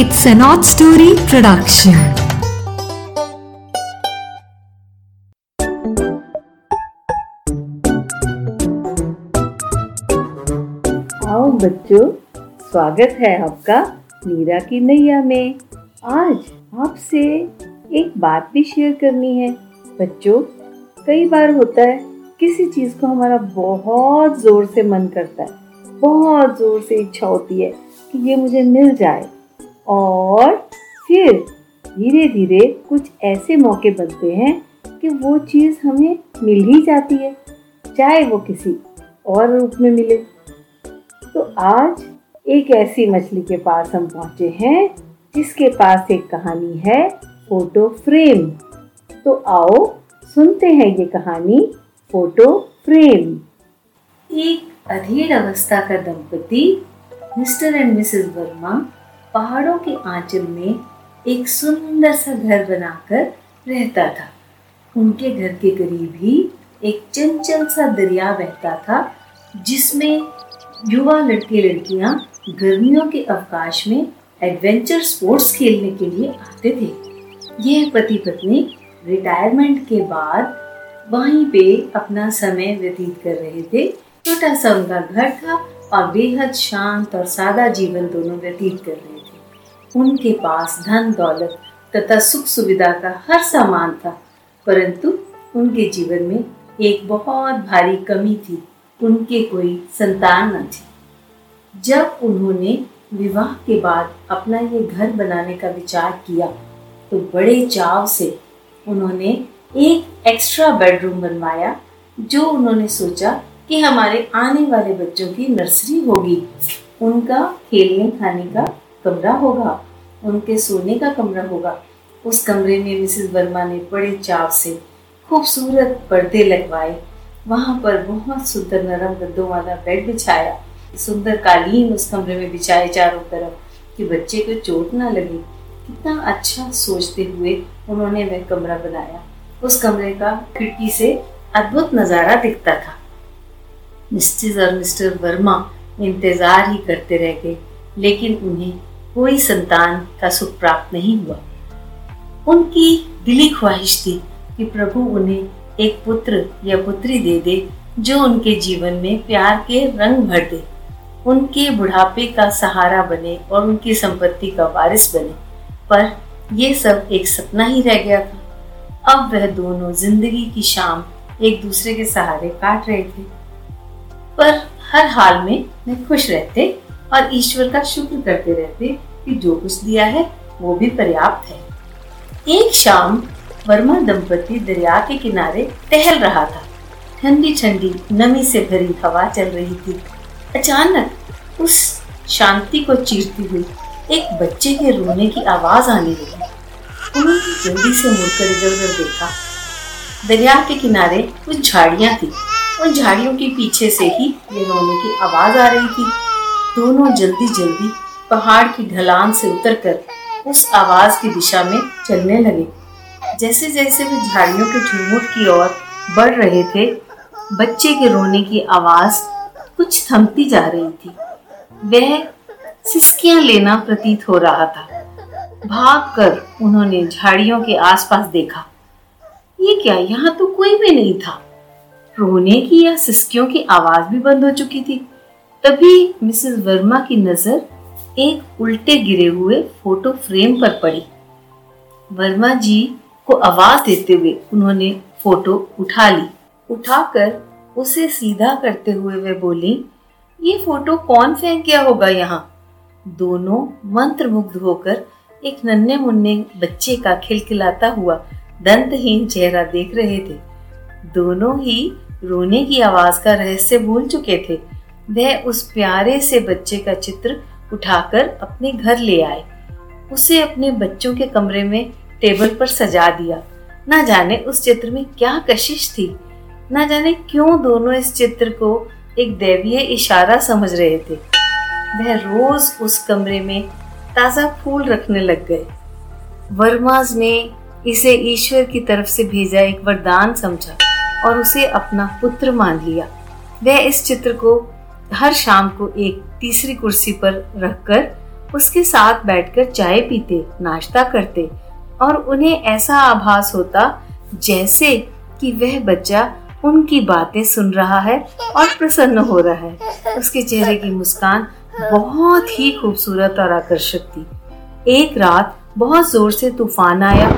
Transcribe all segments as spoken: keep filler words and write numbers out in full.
It's an Odd Story Production. आओ बच्चों, स्वागत है आपका मीरा की नैया में। आज आपसे एक बात भी शेयर करनी है। बच्चों, कई बार होता है किसी चीज को हमारा बहुत जोर से मन करता है, बहुत जोर से इच्छा होती है कि ये मुझे मिल जाए, और फिर धीरे धीरे कुछ ऐसे मौके बनते हैं कि वो चीज़ हमें मिल ही जाती है, चाहे वो किसी और रूप में मिले। तो आज एक ऐसी मछली के पास हम पहुँचे हैं जिसके पास एक कहानी है, फोटो फ्रेम। तो आओ सुनते हैं ये कहानी, फोटो फ्रेम। एक अधेड़ अवस्था का दंपति मिस्टर एंड मिसेस वर्मा पहाड़ों के आंचल में एक सुंदर सा घर बनाकर रहता था। उनके घर के करीब ही एक चंचल सा दरिया बहता था, जिसमें युवा लड़के लड़कियां गर्मियों के अवकाश में एडवेंचर स्पोर्ट्स खेलने के लिए आते थे। यह पति पत्नी रिटायरमेंट के बाद वहीं पे अपना समय व्यतीत कर रहे थे। छोटा सा उनका घर था और बेहद शांत और सादा जीवन दोनों व्यतीत कर रहे थे। उनके पास धन दौलत तथा सुख सुविधा का हर सामान था, परंतु उनके जीवन में एक बहुत भारी कमी थी, उनके कोई संतान न थी। जब उन्होंने विवाह के बाद अपना ये घर बनाने का विचार किया तो बड़े चाव से उन्होंने एक एक्स्ट्रा बेडरूम बनवाया, जो उन्होंने सोचा कि हमारे आने वाले बच्चों की नर्सरी होगी। उनका खेलने खाने का कमरा होगा, उनके सोने का कमरा होगा। उस कमरे में मिसेस वर्मा ने बड़े चाव से खूबसूरत पर्दे लगवाए, वहाँ पर बहुत सुंदर नरम गद्दों वाला बेड बिछाया, सुंदर कालीन उस कमरे में बिछाए चारों तरफ कि बच्चे को चोट ना लगे। कितना अच्छा सोचते हुए उन्होंने वह कमरा बनाया। उस कमरे का खिड़की से अद्भुत नज़ारा दिखता था। मिसेज और मिस्टर वर्मा इंतज़ार ही करते रह गए, लेकिन उन्हें कोई संतान का सुख प्राप्त नहीं हुआ। उनकी दिली ख्वाहिश थी कि प्रभु उन्हें एक पुत्र या पुत्री दे दे जो उनके जीवन में प्यार के रंग भर दे, उनके बुढ़ापे का सहारा बने और उनकी संपत्ति का वारिस बने। पर यह सब एक सपना ही रह गया था। अब वह दोनों जिंदगी की शाम एक दूसरे के सहारे काट रहे थे, पर हर हाल में वे खुश रहते और ईश्वर का शुक्र करते रहते कि जो कुछ दिया है वो भी पर्याप्त है। एक शाम वर्मा दंपति दरिया के किनारे टहल रहा था। ठंडी ठंडी नमी से भरी हवा चल रही थी। अचानक उस शांति को चीरती हुई एक बच्चे के रोने की आवाज आने लगी। उन्होंने जल्दी से मुड़कर इधर उधर देखा। दरिया के किनारे कुछ झाड़ियाँ थी, उन झाड़ियों के पीछे से ही ये रोने की आवाज़ आ रही थी। दोनों जल्दी जल्दी पहाड़ की ढलान से उतरकर उस आवाज़ की दिशा में चलने लगे। जैसे जैसे वे झाड़ियों के झुरमुट की ओर बढ़ रहे थे, बच्चे के रोने की आवाज़ कुछ थमती जा रही थी। वह सिसकियाँ लेना प्रतीत हो रहा था। भागकर उन्होंने झाड़ियों के आसपास देखा। ये क्या, यहाँ तो कोई भी नहीं था। रोने की या सिसकियों की आवाज़ भी बंद हो चुकी थी। तभी मिसेस वर्मा की नज़र एक उल्टे गिरे हुए फोटो फ्रेम पर पड़ी। वर्मा जी को आवाज़ देते हुए उन्होंने फोटो उठा ली। उठाकर उसे सीधा करते हुए वे बोली, ये फोटो कौन फेंक गया होगा यहाँ। दोनों मंत्रमुग्ध होकर एक नन्हे मुन्ने बच्चे का खिलखिलाता हुआ दंतहीन चेहरा देख रहे थे। दोनों ही रोने की आवाज़ का रहस्य भूल चुके थे। वह उस प्यारे से बच्चे का चित्र उठाकर अपने घर ले आए, उसे अपने बच्चों के कमरे में टेबल पर सजा दिया। ना जाने उस चित्र में क्या कशिश थी, ना जाने क्यों दोनों इस चित्र को एक दैवीय इशारा समझ रहे थे। वह रोज उस कमरे में ताज़ा फूल रखने लग गए। वर्माज ने इसे ईश्वर की तरफ से भेजा एक वरदान समझा और उसे अपना पुत्र मान लिया। वह इस चित्र को हर शाम को एक तीसरी कुर्सी पर रखकर उसके साथ बैठकर चाय पीते, नाश्ता करते और उन्हें ऐसा आभास होता जैसे कि वह बच्चा उनकी बातें सुन रहा है और प्रसन्न हो रहा है। उसके चेहरे की मुस्कान बहुत ही खूबसूरत और आकर्षक थी। एक रात बहुत जोर से तूफान आया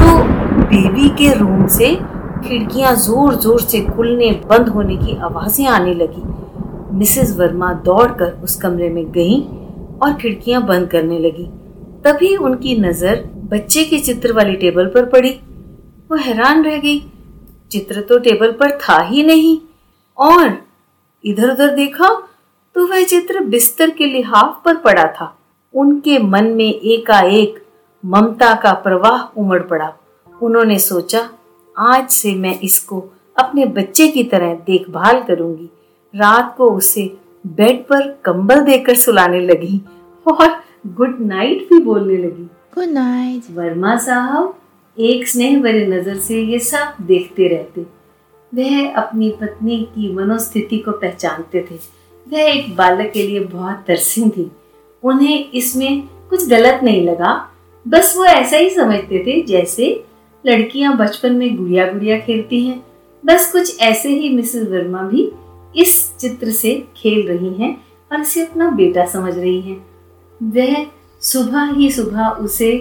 तो बेबी के रूम से खिड़कियां जोर जोर से खुलने बंद होने की आवाजें आने लगी। मिसेस वर्मा दौड़कर उस कमरे में गईं और खिड़कियां बंद करने लगी। तभी उनकी नजर बच्चे के चित्र वाली टेबल पर पड़ी। वो हैरान रह गई, चित्र तो टेबल पर था ही नहीं और इधर उधर देखा तो वह चित्र बिस्तर के लिहाफ पर पड़ा था। उनके मन में एकाएक ममता का प्रवाह उमड़ पड़ा। उन्होंने सोचा, आज से मैं इसको अपने बच्चे की तरह देखभाल करूंगी। रात को उसे बेड पर कंबल देकर सुलाने लगी और गुड नाइट भी बोलने लगी। गुड नाइट वर्मा साहब एक स्नेह भरी नजर से ये सब देखते रहते। वह अपनी पत्नी की मनोस्थिति को पहचानते थे। वह एक बालक के लिए बहुत तरसीम थी। उन्हें इसमें कुछ गलत नहीं लगा, बस वो ऐसा ही समझते थे जैसे लड़कियां बचपन में गुड़िया गुड़िया खेलती हैं। बस कुछ ऐसे ही मिसेस वर्मा भी इस चित्र से खेल रही हैं और इसे अपना बेटा समझ रही हैं। वह सुबह ही सुबह उसे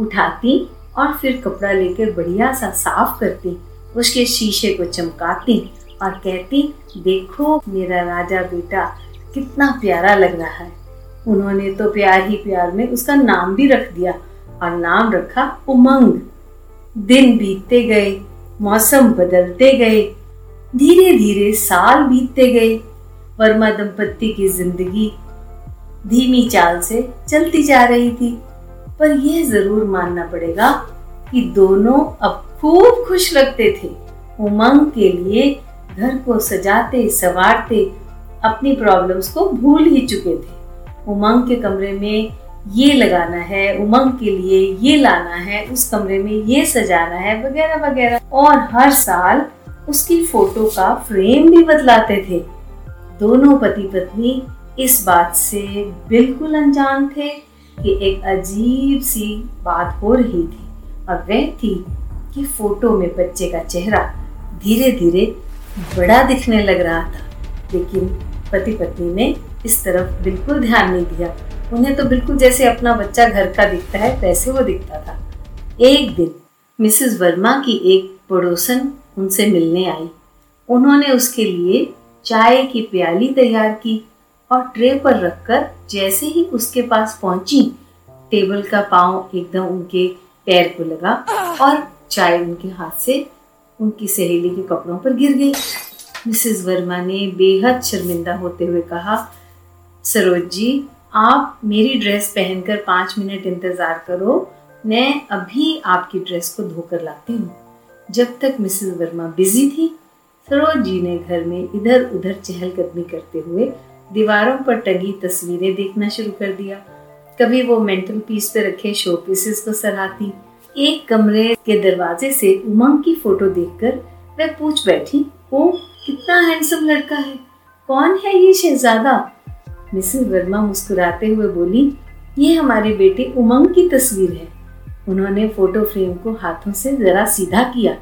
उठाती और फिर कपड़ा लेकर बढ़िया सा साफ करती, उसके शीशे को चमकाती और कहती, देखो मेरा राजा बेटा कितना प्यारा लग रहा है। उन्होंने तो प्यार ही प्यार में उसका नाम भी रख दिया और नाम रखा उमंग। दिन बीतते गए, मौसम बदलते गए, धीरे धीरे साल बीतते गए। वर्मा दंपत्ति की जिंदगी धीमी चाल से चलती जा रही थी, पर यह जरूर मानना पड़ेगा कि दोनों अब खूब खुश लगते थे। उमंग के लिए घर को सजाते संवारते अपनी प्रॉब्लम्स को भूल ही चुके थे। उमंग के कमरे में ये लगाना है, उमंग के लिए ये लाना है, उस कमरे में ये सजाना है, वगैरह वगैरह। और हर साल उसकी फोटो का फ्रेम भी बदलाते थे। दोनों पति पत्नी इस बात से बिल्कुल अनजान थे कि एक अजीब सी बात हो रही थी और वह थी कि फोटो में बच्चे का चेहरा धीरे धीरे बड़ा दिखने लग रहा था, लेकिन पति पत्नी ने इस तरफ बिल्कुल ध्यान नहीं दिया। उन्हें तो बिल्कुल जैसे अपना बच्चा घर का दिखता है वैसे वो दिखता था। एक दिन मिसेस वर्मा की एक पड़ोसन उनसे मिलने आई। उन्होंने उसके लिए चाय की प्याली तैयार की और ट्रे पर रखकर जैसे ही उसके पास पहुंची, टेबल का पाँव एकदम उनके पैर को लगा और चाय उनके हाथ से उनकी सहेली के कपड़ों पर गिर गई। मिसेस वर्मा ने बेहद शर्मिंदा होते हुए कहा, सरोज जी आप मेरी ड्रेस पहनकर पाँच मिनट इंतज़ार करो, मैं अभी आपकी ड्रेस को धोकर लाती हूँ। जब तक मिसेस वर्मा बिजी थी, सरोज जी ने घर में इधर उधर चहलकदमी करते हुए दीवारों पर टंगी तस्वीरें देखना शुरू कर दिया। कभी वो मेंटल पीस पर रखे शो पीसेस को सराहती। एक कमरे के दरवाजे से उमंग की फोटो देखकर वह पूछ बैठी, ओ कितना हैंडसम लड़का है, कौन है ये शहजादा? मिसेस वर्मा मुस्कुराते हुए बोली, ये हमारे बेटे उमंग की तस्वीर है। उन्होंने फोटो फ्रेम को हाथों से जरा सीधा किया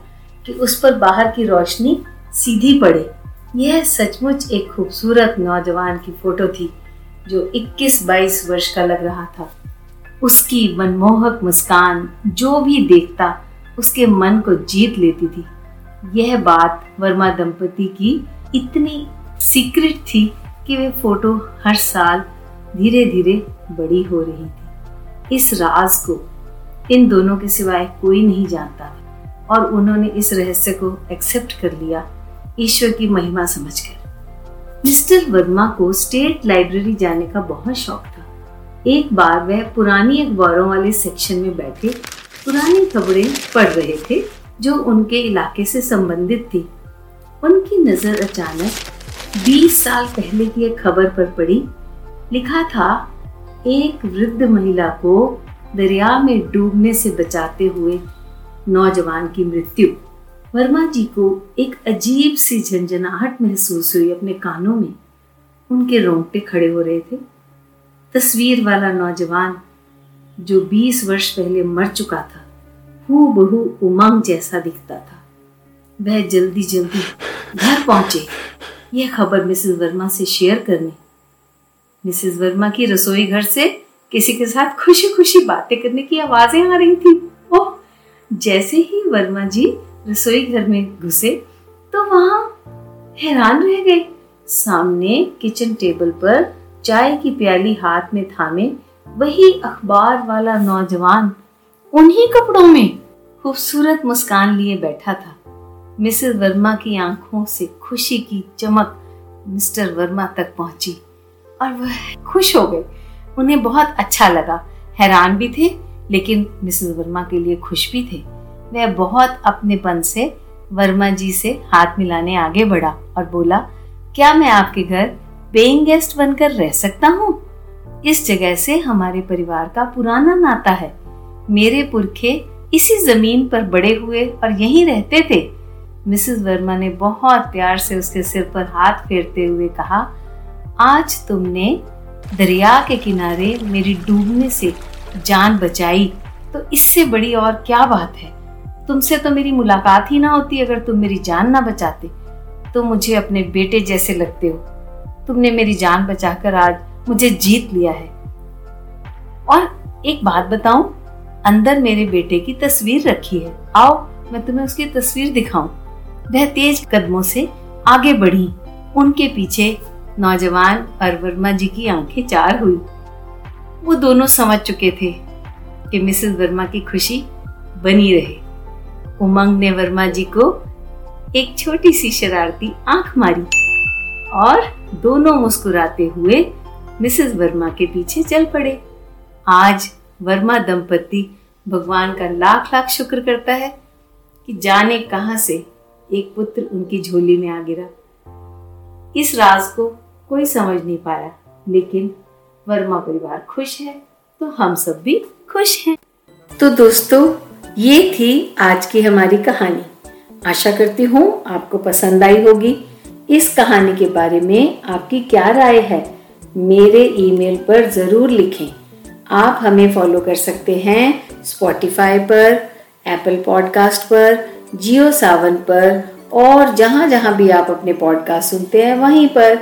कि उस पर बाहर की रोशनी सीधी पड़े। यह सचमुच एक खूबसूरत नौजवान की फोटो थी जो इक्कीस बाईस वर्ष का लग रहा था। उसकी मनमोहक मुस्कान जो भी देखता उसके मन को जीत लेती थी। यह बात वर्मा दंपति की इतनी सीक्रेट थी कि वे फोटो हर साल धीरे धीरे बड़ी हो रही थी। इस राज को इन दोनों के सिवाय कोई नहीं जानता और उन्होंने इस रहस्य को एक्सेप्ट कर लिया, ईश्वर की महिमा समझकर। मिस्टर वर्मा को स्टेट लाइब्रेरी जाने का बहुत शौक था। एक बार वह पुरानी अखबारों वाले सेक्शन में बैठे पुरानी खबरें पढ़ रहे थे जो उनके इलाके से संबंधित थी। उनकी नज़र अचानक बीस साल पहले की एक खबर पर पड़ी। लिखा था, एक वृद्ध महिला को दरिया में डूबने से बचाते हुए नौजवान की मृत्यु। वर्मा जी को एक अजीब सी झंझनाहट महसूस हुई अपने कानों में। उनके रोंगटे खड़े हो रहे थे। तस्वीर वाला नौजवान जो बीस वर्ष पहले मर चुका था हूबहू उमंग जैसा दिखता था। वह जल्दी जल्दी घर पहुंचे। यह खबर मिसेस वर्मा से शेयर करने, मिसेस वर्मा की रसोई घर से किसी के साथ खुशी खुशी बातें करने की आवाजें आ रही थी। ओह, जैसे ही वर्मा जी रसोई घर में घुसे तो वहां हैरान रह गए। सामने किचन टेबल पर चाय की प्याली हाथ में थामे वही अखबार वाला नौजवान उन्हीं कपड़ों में खूबसूरत मुस्कान लिए बैठा था। मिसेस वर्मा की आंखों से खुशी की चमक मिस्टर वर्मा तक पहुंची और वह खुश हो गए। उन्हें बहुत अच्छा लगा। हैरान भी थे लेकिन मिसेस वर्मा के लिए खुश भी थे। वह बहुत अपनेपन से वर्मा जी से हाथ मिलाने आगे बढ़ा और बोला, क्या मैं आपके घर पेइंग गेस्ट बनकर रह सकता हूँ? इस जगह से हमारे परिवार का पुराना नाता है। मेरे पुरखे इसी जमीन पर बड़े हुए और यहीं रहते थे। मिसेस वर्मा ने बहुत प्यार से उसके सिर पर हाथ फेरते हुए कहा, आज तुमने दरिया के किनारे मेरी डूबने से जान बचाई तो इससे बड़ी और क्या बात है। तुमसे तो मेरी मुलाकात ही ना होती अगर तुम मेरी जान ना बचाते। तुम मुझे अपने बेटे जैसे लगते हो। तुमने मेरी जान बचाकर आज मुझे जीत लिया है। और एक बात बताऊं, अंदर मेरे बेटे की तस्वीर रखी है, आओ मैं तुम्हें उसकी तस्वीर दिखाऊं। वह तेज कदमों से आगे बढ़ी। उनके पीछे नौजवान और वर्मा जी की आंखें चार हुई। वो दोनों समझ चुके थे कि मिसेस वर्मा की खुशी बनी रहे। उमंग ने वर्मा जी को एक छोटी सी शरारती आंख मारी और दोनों मुस्कुराते हुए मिसेस वर्मा के पीछे चल पड़े। आज वर्मा दंपति भगवान का लाख लाख शुक्र करता है कि जाने कहां से एक पुत्र उनकी झोली में आ गिरा। इस राज को कोई समझ नहीं पाया लेकिन वर्मा परिवार खुश है तो हम सब भी खुश हैं। तो दोस्तों, ये थी आज की हमारी कहानी। आशा करती हूँ आपको पसंद आई होगी। इस कहानी के बारे में आपकी क्या राय है, मेरे ईमेल पर ज़रूर लिखें। आप हमें फॉलो कर सकते हैं स्पॉटिफाई पर, एप्पल पॉडकास्ट पर, जियो सावन पर और जहाँ जहाँ भी आप अपने पॉडकास्ट सुनते हैं वहीं पर।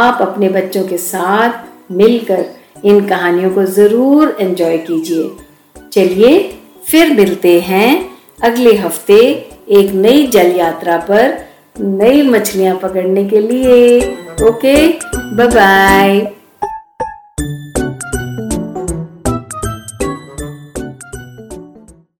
आप अपने बच्चों के साथ मिलकर इन कहानियों को ज़रूर एंजॉय कीजिए। चलिए फिर मिलते हैं अगले हफ्ते एक नई जल यात्रा पर नई मछलियाँ पकड़ने के लिए। Okay, bye bye.